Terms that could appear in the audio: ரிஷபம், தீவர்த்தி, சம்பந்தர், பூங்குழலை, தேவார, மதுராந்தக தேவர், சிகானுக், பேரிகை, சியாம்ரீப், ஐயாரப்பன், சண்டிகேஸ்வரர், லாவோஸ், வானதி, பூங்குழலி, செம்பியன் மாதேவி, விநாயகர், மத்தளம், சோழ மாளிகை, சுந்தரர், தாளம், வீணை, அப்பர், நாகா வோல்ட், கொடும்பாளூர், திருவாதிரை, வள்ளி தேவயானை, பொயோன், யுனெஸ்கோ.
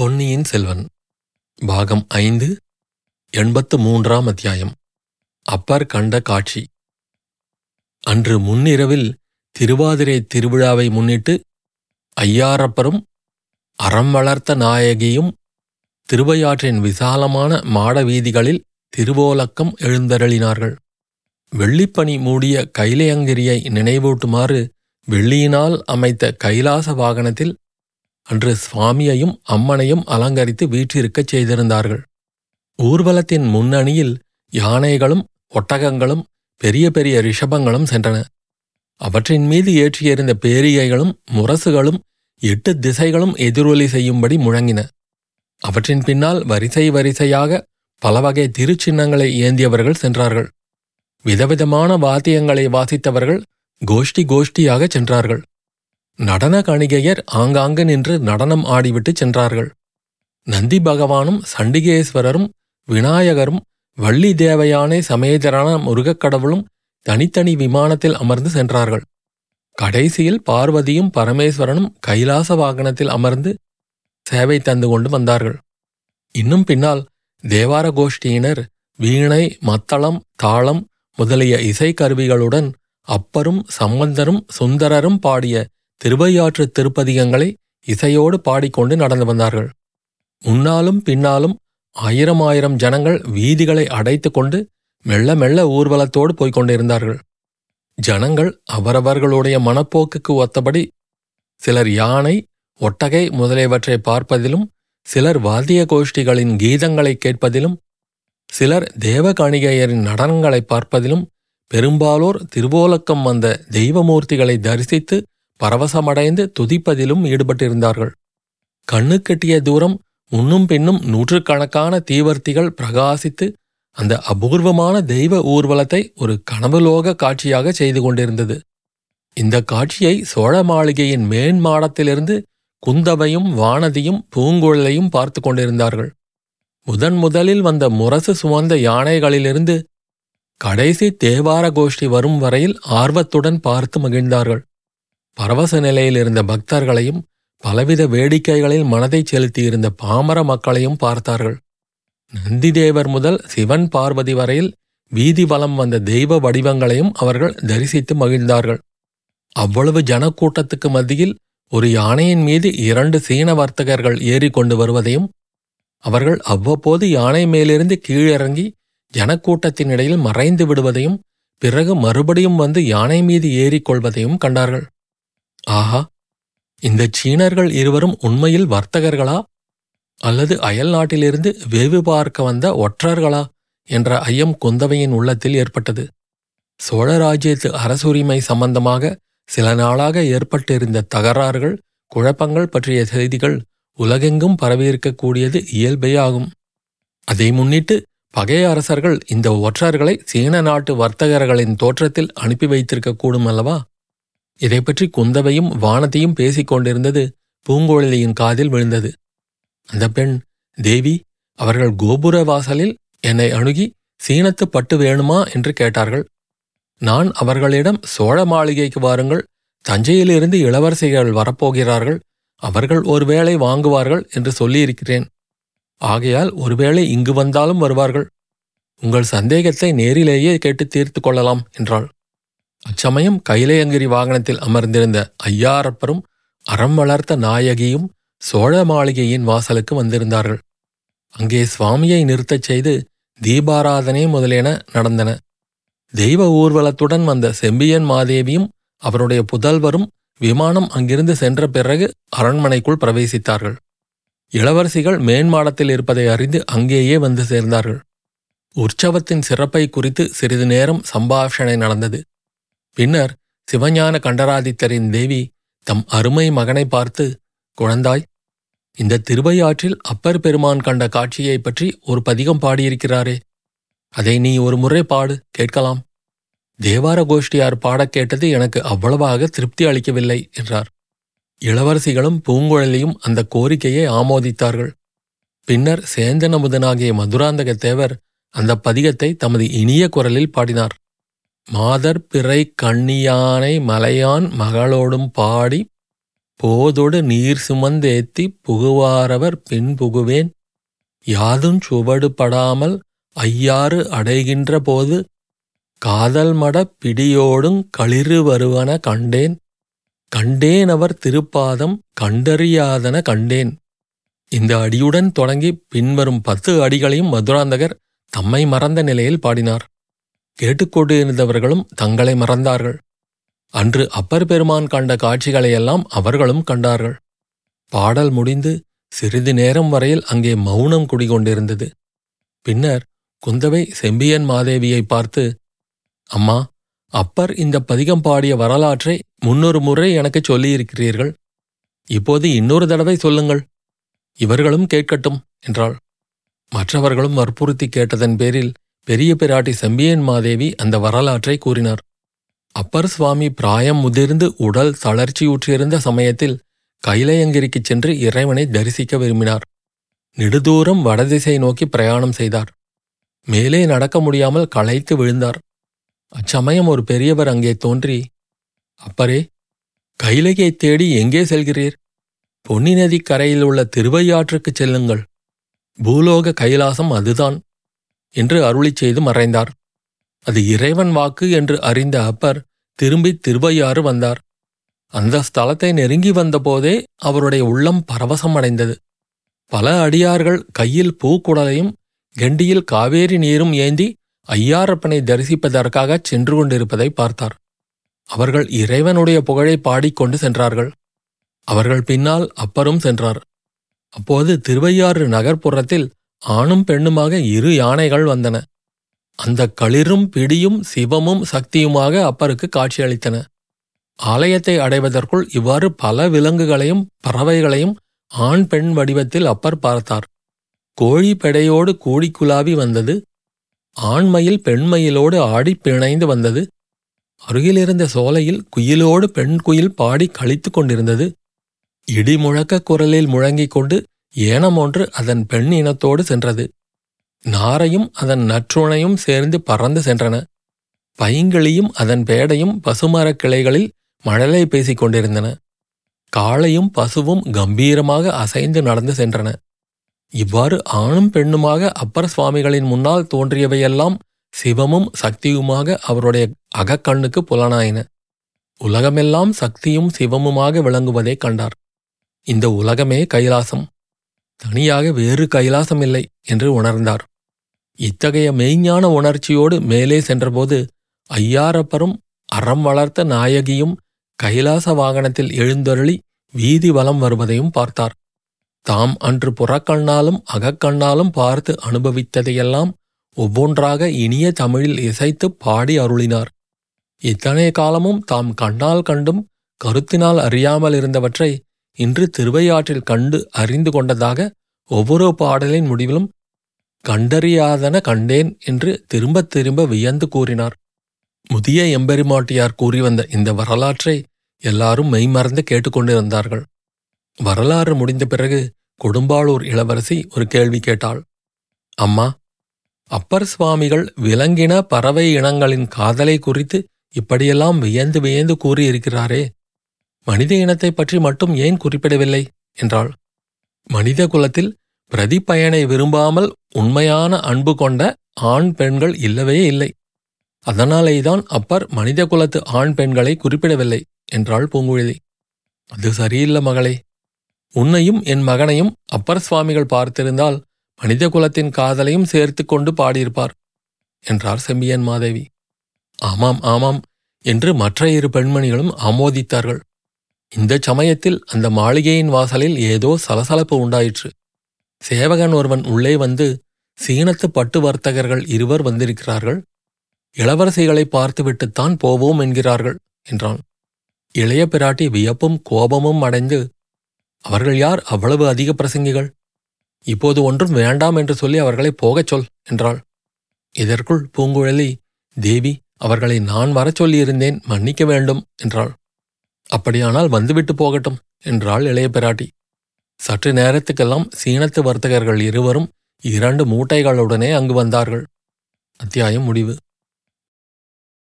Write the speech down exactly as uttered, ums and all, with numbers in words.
பொன்னியின் செல்வன் பாகம் ஐந்து எண்பத்து மூன்றாம் அத்தியாயம். அப்பர் கண்ட காட்சி. அன்று முன்னிரவில் திருவாதிரை திருவிழாவை முன்னிட்டு ஐயாரப்பரும் அறம் வளர்த்த நாயகியும் திருபையாற்றின் விசாலமான மாட வீதிகளில் திருவோலக்கம் எழுந்தருளினார்கள். வெள்ளிப்பனி மூடிய கைலையங்கிரியை நினைவூட்டுமாறு வெள்ளியினால் அமைத்த கைலாச வாகனத்தில் அன்று சுவாமியையும் அம்மனையும் அலங்கரித்து வீற்றிருக்கச் செய்திருந்தார்கள். ஊர்வலத்தின் முன்னணியில் யானைகளும் ஒட்டகங்களும் பெரிய பெரிய ரிஷபங்களும் சென்றன. அவற்றின் மீது ஏற்றியிருந்த பேரிகைகளும் முரசுகளும் எட்டு திசைகளும் எதிரொலி செய்யும்படி முழங்கின. அவற்றின் பின்னால் வரிசை வரிசையாக பலவகை திருச்சின்னங்களை ஏந்தியவர்கள் சென்றார்கள். விதவிதமான வாத்தியங்களை வாசித்தவர்கள் கோஷ்டி கோஷ்டியாக சென்றார்கள். நடன கணிகையர் ஆங்காங்கு நின்று நடனம் ஆடிவிட்டு சென்றார்கள். நந்தி பகவானும் சண்டிகேஸ்வரரும் விநாயகரும் வள்ளி தேவயானை சமேதரான முருகக்கடவுளும் தனித்தனி விமானத்தில் அமர்ந்து சென்றார்கள். கடைசியில் பார்வதியும் பரமேஸ்வரனும் கைலாச வாகனத்தில் அமர்ந்து சேவை தந்து கொண்டு வந்தார்கள். இன்னும் பின்னால் தேவார கோஷ்டியினர் வீணை, மத்தளம், தாளம் முதலிய இசைக்கருவிகளுடன் அப்பரும் சம்பந்தரும் சுந்தரரும் பாடிய திருபையாற்று திருப்பதிகங்களை இசையோடு பாடிக்கொண்டு நடந்து வந்தார்கள். முன்னாலும் பின்னாலும் ஆயிரம் ஆயிரம் ஜனங்கள் வீதிகளை அடைத்து கொண்டு மெல்ல மெல்ல ஊர்வலத்தோடு போய்கொண்டிருந்தார்கள். ஜனங்கள் அவரவர்களுடைய மனப்போக்குக்கு ஒத்தபடி சிலர் யானை, ஒட்டகை முதலியவற்றை பார்ப்பதிலும், சிலர் வாத்திய கோஷ்டிகளின் கீதங்களை கேட்பதிலும், சிலர் தேவகாணிகையரின் நடனங்களை பார்ப்பதிலும், பெரும்பாலோர் திருவோலக்கம் வந்த தெய்வமூர்த்திகளை தரிசித்து பரவசமடைந்து துதிப்பதிலும் ஈடுபட்டிருந்தார்கள். கண்ணுக்கெட்டிய தூரம் முன்னும் பின்னும் நூற்றுக்கணக்கான தீவர்த்திகள் பிரகாசித்து அந்த அபூர்வமான தெய்வ ஊர்வலத்தை ஒரு கனவுலோக காட்சியாக செய்து கொண்டிருந்தது. இந்த காட்சியை சோழ மாளிகையின் மேன் மாடத்திலிருந்து குந்தவையும் வானதியும் பூங்குழலையும் பார்த்து கொண்டிருந்தார்கள். முதன் முதலில் வந்த முரசு சுமந்த யானைகளிலிருந்து கடைசி தேவார கோஷ்டி வரும் வரையில் ஆர்வத்துடன் பார்த்து மகிழ்ந்தார்கள். பரவச நிலையில் இருந்த பக்தர்களையும் பலவித வேடிக்கைகளில் மனதை செலுத்தியிருந்த பாமர மக்களையும் பார்த்தார்கள். நந்திதேவர் முதல் சிவன் பார்வதி வரையில் வீதி வலம் வந்த தெய்வ வடிவங்களையும் அவர்கள் தரிசித்து மகிழ்ந்தார்கள். அவ்வளவு ஜனக்கூட்டத்துக்கு மத்தியில் ஒரு யானையின் மீது இரண்டு சீன வர்த்தகர்கள் ஏறிக்கொண்டு வருவதையும், அவர்கள் அவ்வப்போது யானை மேலிருந்து கீழிறங்கி ஜனக்கூட்டத்தின் இடையில் மறைந்து விடுவதையும், பிறகு மறுபடியும் வந்து யானை மீது ஏறிக்கொள்வதையும் கண்டார்கள். ஆஹா, இந்த சீனர்கள் இருவரும் உண்மையில் வர்த்தகர்களா அல்லது அயல் நாட்டிலிருந்து வேவு பார்க்க வந்த ஒற்றர்களா என்ற ஐயம் குந்தவையின் உள்ளத்தில் ஏற்பட்டது. சோழ ராஜ்யத்து அரசுரிமை சம்பந்தமாக சில நாளாக ஏற்பட்டிருந்த தகராறுகள், குழப்பங்கள் பற்றிய செய்திகள் உலகெங்கும் பரவியிருக்கக்கூடியது இயல்பே ஆகும். அதை முன்னிட்டு பகை அரசர்கள் இந்த ஒற்றர்களை சீன நாட்டு வர்த்தகர்களின் தோற்றத்தில் அனுப்பி வைத்திருக்கக்கூடும் அல்லவா? இதை பற்றி குந்தவையும் வானதியும் பேசிக் கொண்டிருந்தது பூங்குழலியின் காதில் விழுந்தது. அந்த பெண், "தேவி, அவர்கள் கோபுர வாசலில் என்னை அணுகி சீனத்து பட்டு வேணுமா என்று கேட்டார்கள். நான் அவர்களிடம், சோழ மாளிகைக்கு வாருங்கள், தஞ்சையிலிருந்து இளவரசிகள் வரப்போகிறார்கள், அவர்கள் ஒருவேளை வாங்குவார்கள் என்று சொல்லியிருக்கிறேன். ஆகையால் ஒருவேளை இங்கு வந்தாலும் வருவார்கள். உங்கள் சந்தேகத்தை நேரிலேயே கேட்டு தீர்த்து கொள்ளலாம்" என்றாள். அச்சமயம் கைலையங்கிரி வாகனத்தில் அமர்ந்திருந்த ஐயாரப்பரும் அறம் வளர்த்த நாயகியும் சோழ மாளிகையின் வாசலுக்கு வந்திருந்தார்கள். அங்கே சுவாமியை நிறுத்தச் செய்து தீபாராதனை முதலேன நடந்தன. தெய்வ ஊர்வலத்துடன் வந்த செம்பியன் மாதேவியும் அவருடைய புதல்வரும் விமானம் அங்கிருந்து சென்ற பிறகு அரண்மனைக்குள் பிரவேசித்தார்கள். இளவரசிகள் மேன்மாடத்தில் இருப்பதை அறிந்து அங்கேயே வந்து சேர்ந்தார்கள். உற்சவத்தின் சிறப்பை குறித்து சிறிது நேரம் சம்பாஷணை நடந்தது. பின்னர் சிவஞான கண்டராதித்தரின் தேவி தம் அருமை மகனை பார்த்து, "குழந்தாய், இந்த திருவையாற்றில் அப்பர் பெருமான் கண்ட காட்சியை பற்றி ஒரு பதிகம் பாடியிருக்கிறாரே, அதை நீ ஒரு முறை பாடு, கேட்கலாம். தேவார கோஷ்டியார் பாடக் கேட்டது எனக்கு அவ்வளவாக திருப்தி அளிக்கவில்லை" என்றார். இளவரசிகளும் பூங்குழலியும் அந்த கோரிக்கையை ஆமோதித்தார்கள். பின்னர் சேந்தன முதனாகிய மதுராந்தக தேவர் அந்த பதிகத்தை தமது இனிய குரலில் பாடினார். "மாதர் பிறை கண்ணியானை மலையான் மகளோடும் பாடி போதொடு நீர் சுமந்தேத்தி புகுவாரவர் பின் புகுவேன் யாதும் சுவடுபடாமல் ஐயாறு அடைகின்ற போது காதல் மட பிடியோடும் களிறு வருவன கண்டேன் கண்டேன் அவர் திருப்பாதம் கண்டறியாதன கண்டேன். இந்த அடியுடன் தொடங்கி பின்வரும் பத்து அடிகளையும் மதுராந்தகர் தம்மை மறந்த நிலையில் பாடினார். கேட்டுக்கொண்டிருந்தவர்களும் தங்களை மறந்தார்கள். அன்று அப்பர் பெருமான் கண்ட காட்சிகளையெல்லாம் அவர்களும் கண்டார்கள். பாடல் முடிந்து சிறிது நேரம் வரையில் அங்கே மௌனம் குடிகொண்டிருந்தது. பின்னர் குந்தவை செம்பியன் மாதேவியை பார்த்து, அம்மா, அப்பர் இந்த பதிகம் பாடிய வரலாற்றை முன்னொரு முறை எனக்கு சொல்லியிருக்கிறீர்கள், இப்போது இன்னொரு தடவை சொல்லுங்கள், இவர்களும் கேட்கட்டும் என்றாள். மற்றவர்களும் வற்புறுத்தி கேட்டதன் பேரில் பெரிய பிராட்டி செம்பியன் மாதேவி அந்த வரலாற்றை கூறினார். அப்பர் சுவாமி பிராயம் முதிர்ந்து உடல் தளர்ச்சியுற்றிருந்த சமயத்தில் கைலையங்கிரிக்குச் சென்று இறைவனை தரிசிக்க விரும்பினார். நெடுதூரம் வடதிசை நோக்கி பிரயாணம் செய்தார். மேலே நடக்க முடியாமல் களைத்து விழுந்தார். அச்சமயம் ஒரு பெரியவர் அங்கே தோன்றி, அப்பரே, கைலையைத் தேடி எங்கே செல்கிறீர்? பொன்னி நதி கரையில் உள்ள திருபையாற்றுக்குச் செல்லுங்கள், பூலோக கைலாசம் அதுதான் என்று அருளிச் செய்து மறைந்தார். அது இறைவன் வாக்கு என்று அறிந்த அப்பர் திரும்பி திருவையாறு வந்தார். அந்த ஸ்தலத்தை நெருங்கி வந்தபோதே அவருடைய உள்ளம் பரவசமடைந்தது. பல அடியார்கள் கையில் பூக்குடலையும் கெண்டியில் காவேரி நீரும் ஏந்தி ஐயாரப்பனை தரிசிப்பதற்காகச் சென்று கொண்டிருப்பதை பார்த்தார். அவர்கள் இறைவனுடைய புகழை பாடிக்கொண்டு சென்றார்கள். அவர்கள் பின்னால் அப்பரும் சென்றார். அப்போது திருவையாறு நகர்ப்புறத்தில் ஆணும் பெண்ணுமாக இரு யானைகள் வந்தன. அந்த களிரும் பிடியும் சிவமும் சக்தியுமாக அப்பருக்கு காட்சியளித்தன. ஆலயத்தை அடைவதற்குள் இவ்வாறு பல விலங்குகளையும் பறவைகளையும் ஆண் பெண் வடிவத்தில் அப்பர் பார்த்தார். கோழி பெடையோடு கூடிக்குலாவி வந்தது. ஆண்மயில் பெண்மயிலோடு ஆடி பிணைந்து வந்தது. அருகிலிருந்த சோலையில் குயிலோடு பெண் குயில் பாடி களித்து கொண்டிருந்தது. இடி முழக்க குரலில் முழங்கிக் கொண்டு ஏனம் ஒன்று அதன் பெண் இனத்தோடு சென்றது. நாரையும் அதன் நற்றுணையும் சேர்ந்து பறந்து சென்றன. பைங்கிளியும் அதன் பேடையும் பசுமரக் கிளைகளில் மழலை பேசிக் கொண்டிருந்தன. காளையும் பசுவும் கம்பீரமாக அசைந்து நடந்து சென்றன. இவ்வாறு ஆணும் பெண்ணுமாக அப்பர் சுவாமிகளின் முன்னால் தோன்றியவையெல்லாம் சிவமும் சக்தியுமாக அவருடைய அகக்கண்ணுக்கு புலனாயின. உலகமெல்லாம் சக்தியும் சிவமுமாக விளங்குவதை கண்டார். இந்த உலகமே கைலாசம், தனியாக வேறு கைலாசம் இல்லை என்று உணர்ந்தார். இத்தகைய மெய்ஞான உணர்ச்சியோடு மேலே சென்றபோது ஐயாரப்பரும் அறம் வளர்த்த நாயகியும் கைலாச வாகனத்தில் எழுந்தருளி வீதி வலம் வருவதையும் பார்த்தார். தாம் அன்று புறக்கண்ணாலும் அகக்கண்ணாலும் பார்த்து அனுபவித்ததையெல்லாம் ஒவ்வொன்றாக இனிய தமிழில் இசைத்து பாடி அருளினார். இத்தனை காலமும் தாம் கண்ணால் கண்டும் கருத்தினால் அறியாமல் இருந்தவற்றை இன்று திருவையாற்றில் கண்டு அறிந்து கொண்டதாக ஒவ்வொரு பாடலின் முடிவிலும் கண்டறியாதன கண்டேன் என்று திரும்ப திரும்ப வியந்து கூறினார். முதிய எம்பெருமாட்டியார் கூறி வந்த இந்த வரலாற்றை எல்லாரும் மெய்மறந்து கேட்டுக்கொண்டிருந்தார்கள். வரலாறு முடிந்த பிறகு கொடும்பாளூர் இளவரசி ஒரு கேள்வி கேட்டாள். அம்மா, அப்பர் சுவாமிகள் விலங்கின பறவை இனங்களின் காதலை குறித்து இப்படியெல்லாம் வியந்து வியந்து கூறியிருக்கிறாரே, மனித இனத்தை பற்றி மட்டும் ஏன் குறிப்பிடவில்லை என்றாள். மனித குலத்தில் பிரதிபயனை விரும்பாமல் உண்மையான அன்பு கொண்ட ஆண் பெண்கள் இல்லவே இல்லை, அதனாலேதான் அப்பர் மனித குலத்து ஆண் பெண்களை குறிப்பிடவில்லை என்றாள் பூங்குழலி. அது சரியில்லை மகளே, உன்னையும் என் மகனையும் அப்பர் சுவாமிகள் பார்த்திருந்தால் மனித குலத்தின் காதலையும் சேர்த்து கொண்டு பாடியிருப்பார் என்றார் செம்பியன் மாதேவி. ஆமாம் ஆமாம் என்று மற்ற இரு பெண்மணிகளும் ஆமோதித்தார்கள். இந்த சமயத்தில் அந்த மாளிகையின் வாசலில் ஏதோ சலசலப்பு உண்டாயிற்று. சேவகன் ஒருவன் உள்ளே வந்து, சீனத்து பட்டு வர்த்தகர்கள் இருவர் வந்திருக்கிறார்கள், இளவரசிகளை பார்த்துவிட்டுத்தான் போவோம் என்கிறார்கள் என்றான். இளைய பிராட்டி வியப்பும் கோபமும் அடைந்து, அவர்கள் யார் அவ்வளவு அதிக பிரசங்கிகள், இப்போது ஒன்றும் வேண்டாம் என்று சொல்லி அவர்களை போகச் சொல் என்றாள். இதற்குள் பூங்குழலி, தேவி, அவர்களை நான் வரச் சொல்லியிருந்தேன், மன்னிக்க வேண்டும் என்றாள். அப்படியானால் வந்துவிட்டு போகட்டும் என்றாள் இளைய பிராட்டி. சற்று நேரத்துக்கெல்லாம் சீனத்து வர்த்தகர்கள் இருவரும் இரண்டு மூட்டைகளுடனே அங்கு வந்தார்கள். அத்தியாயம் முடிவு.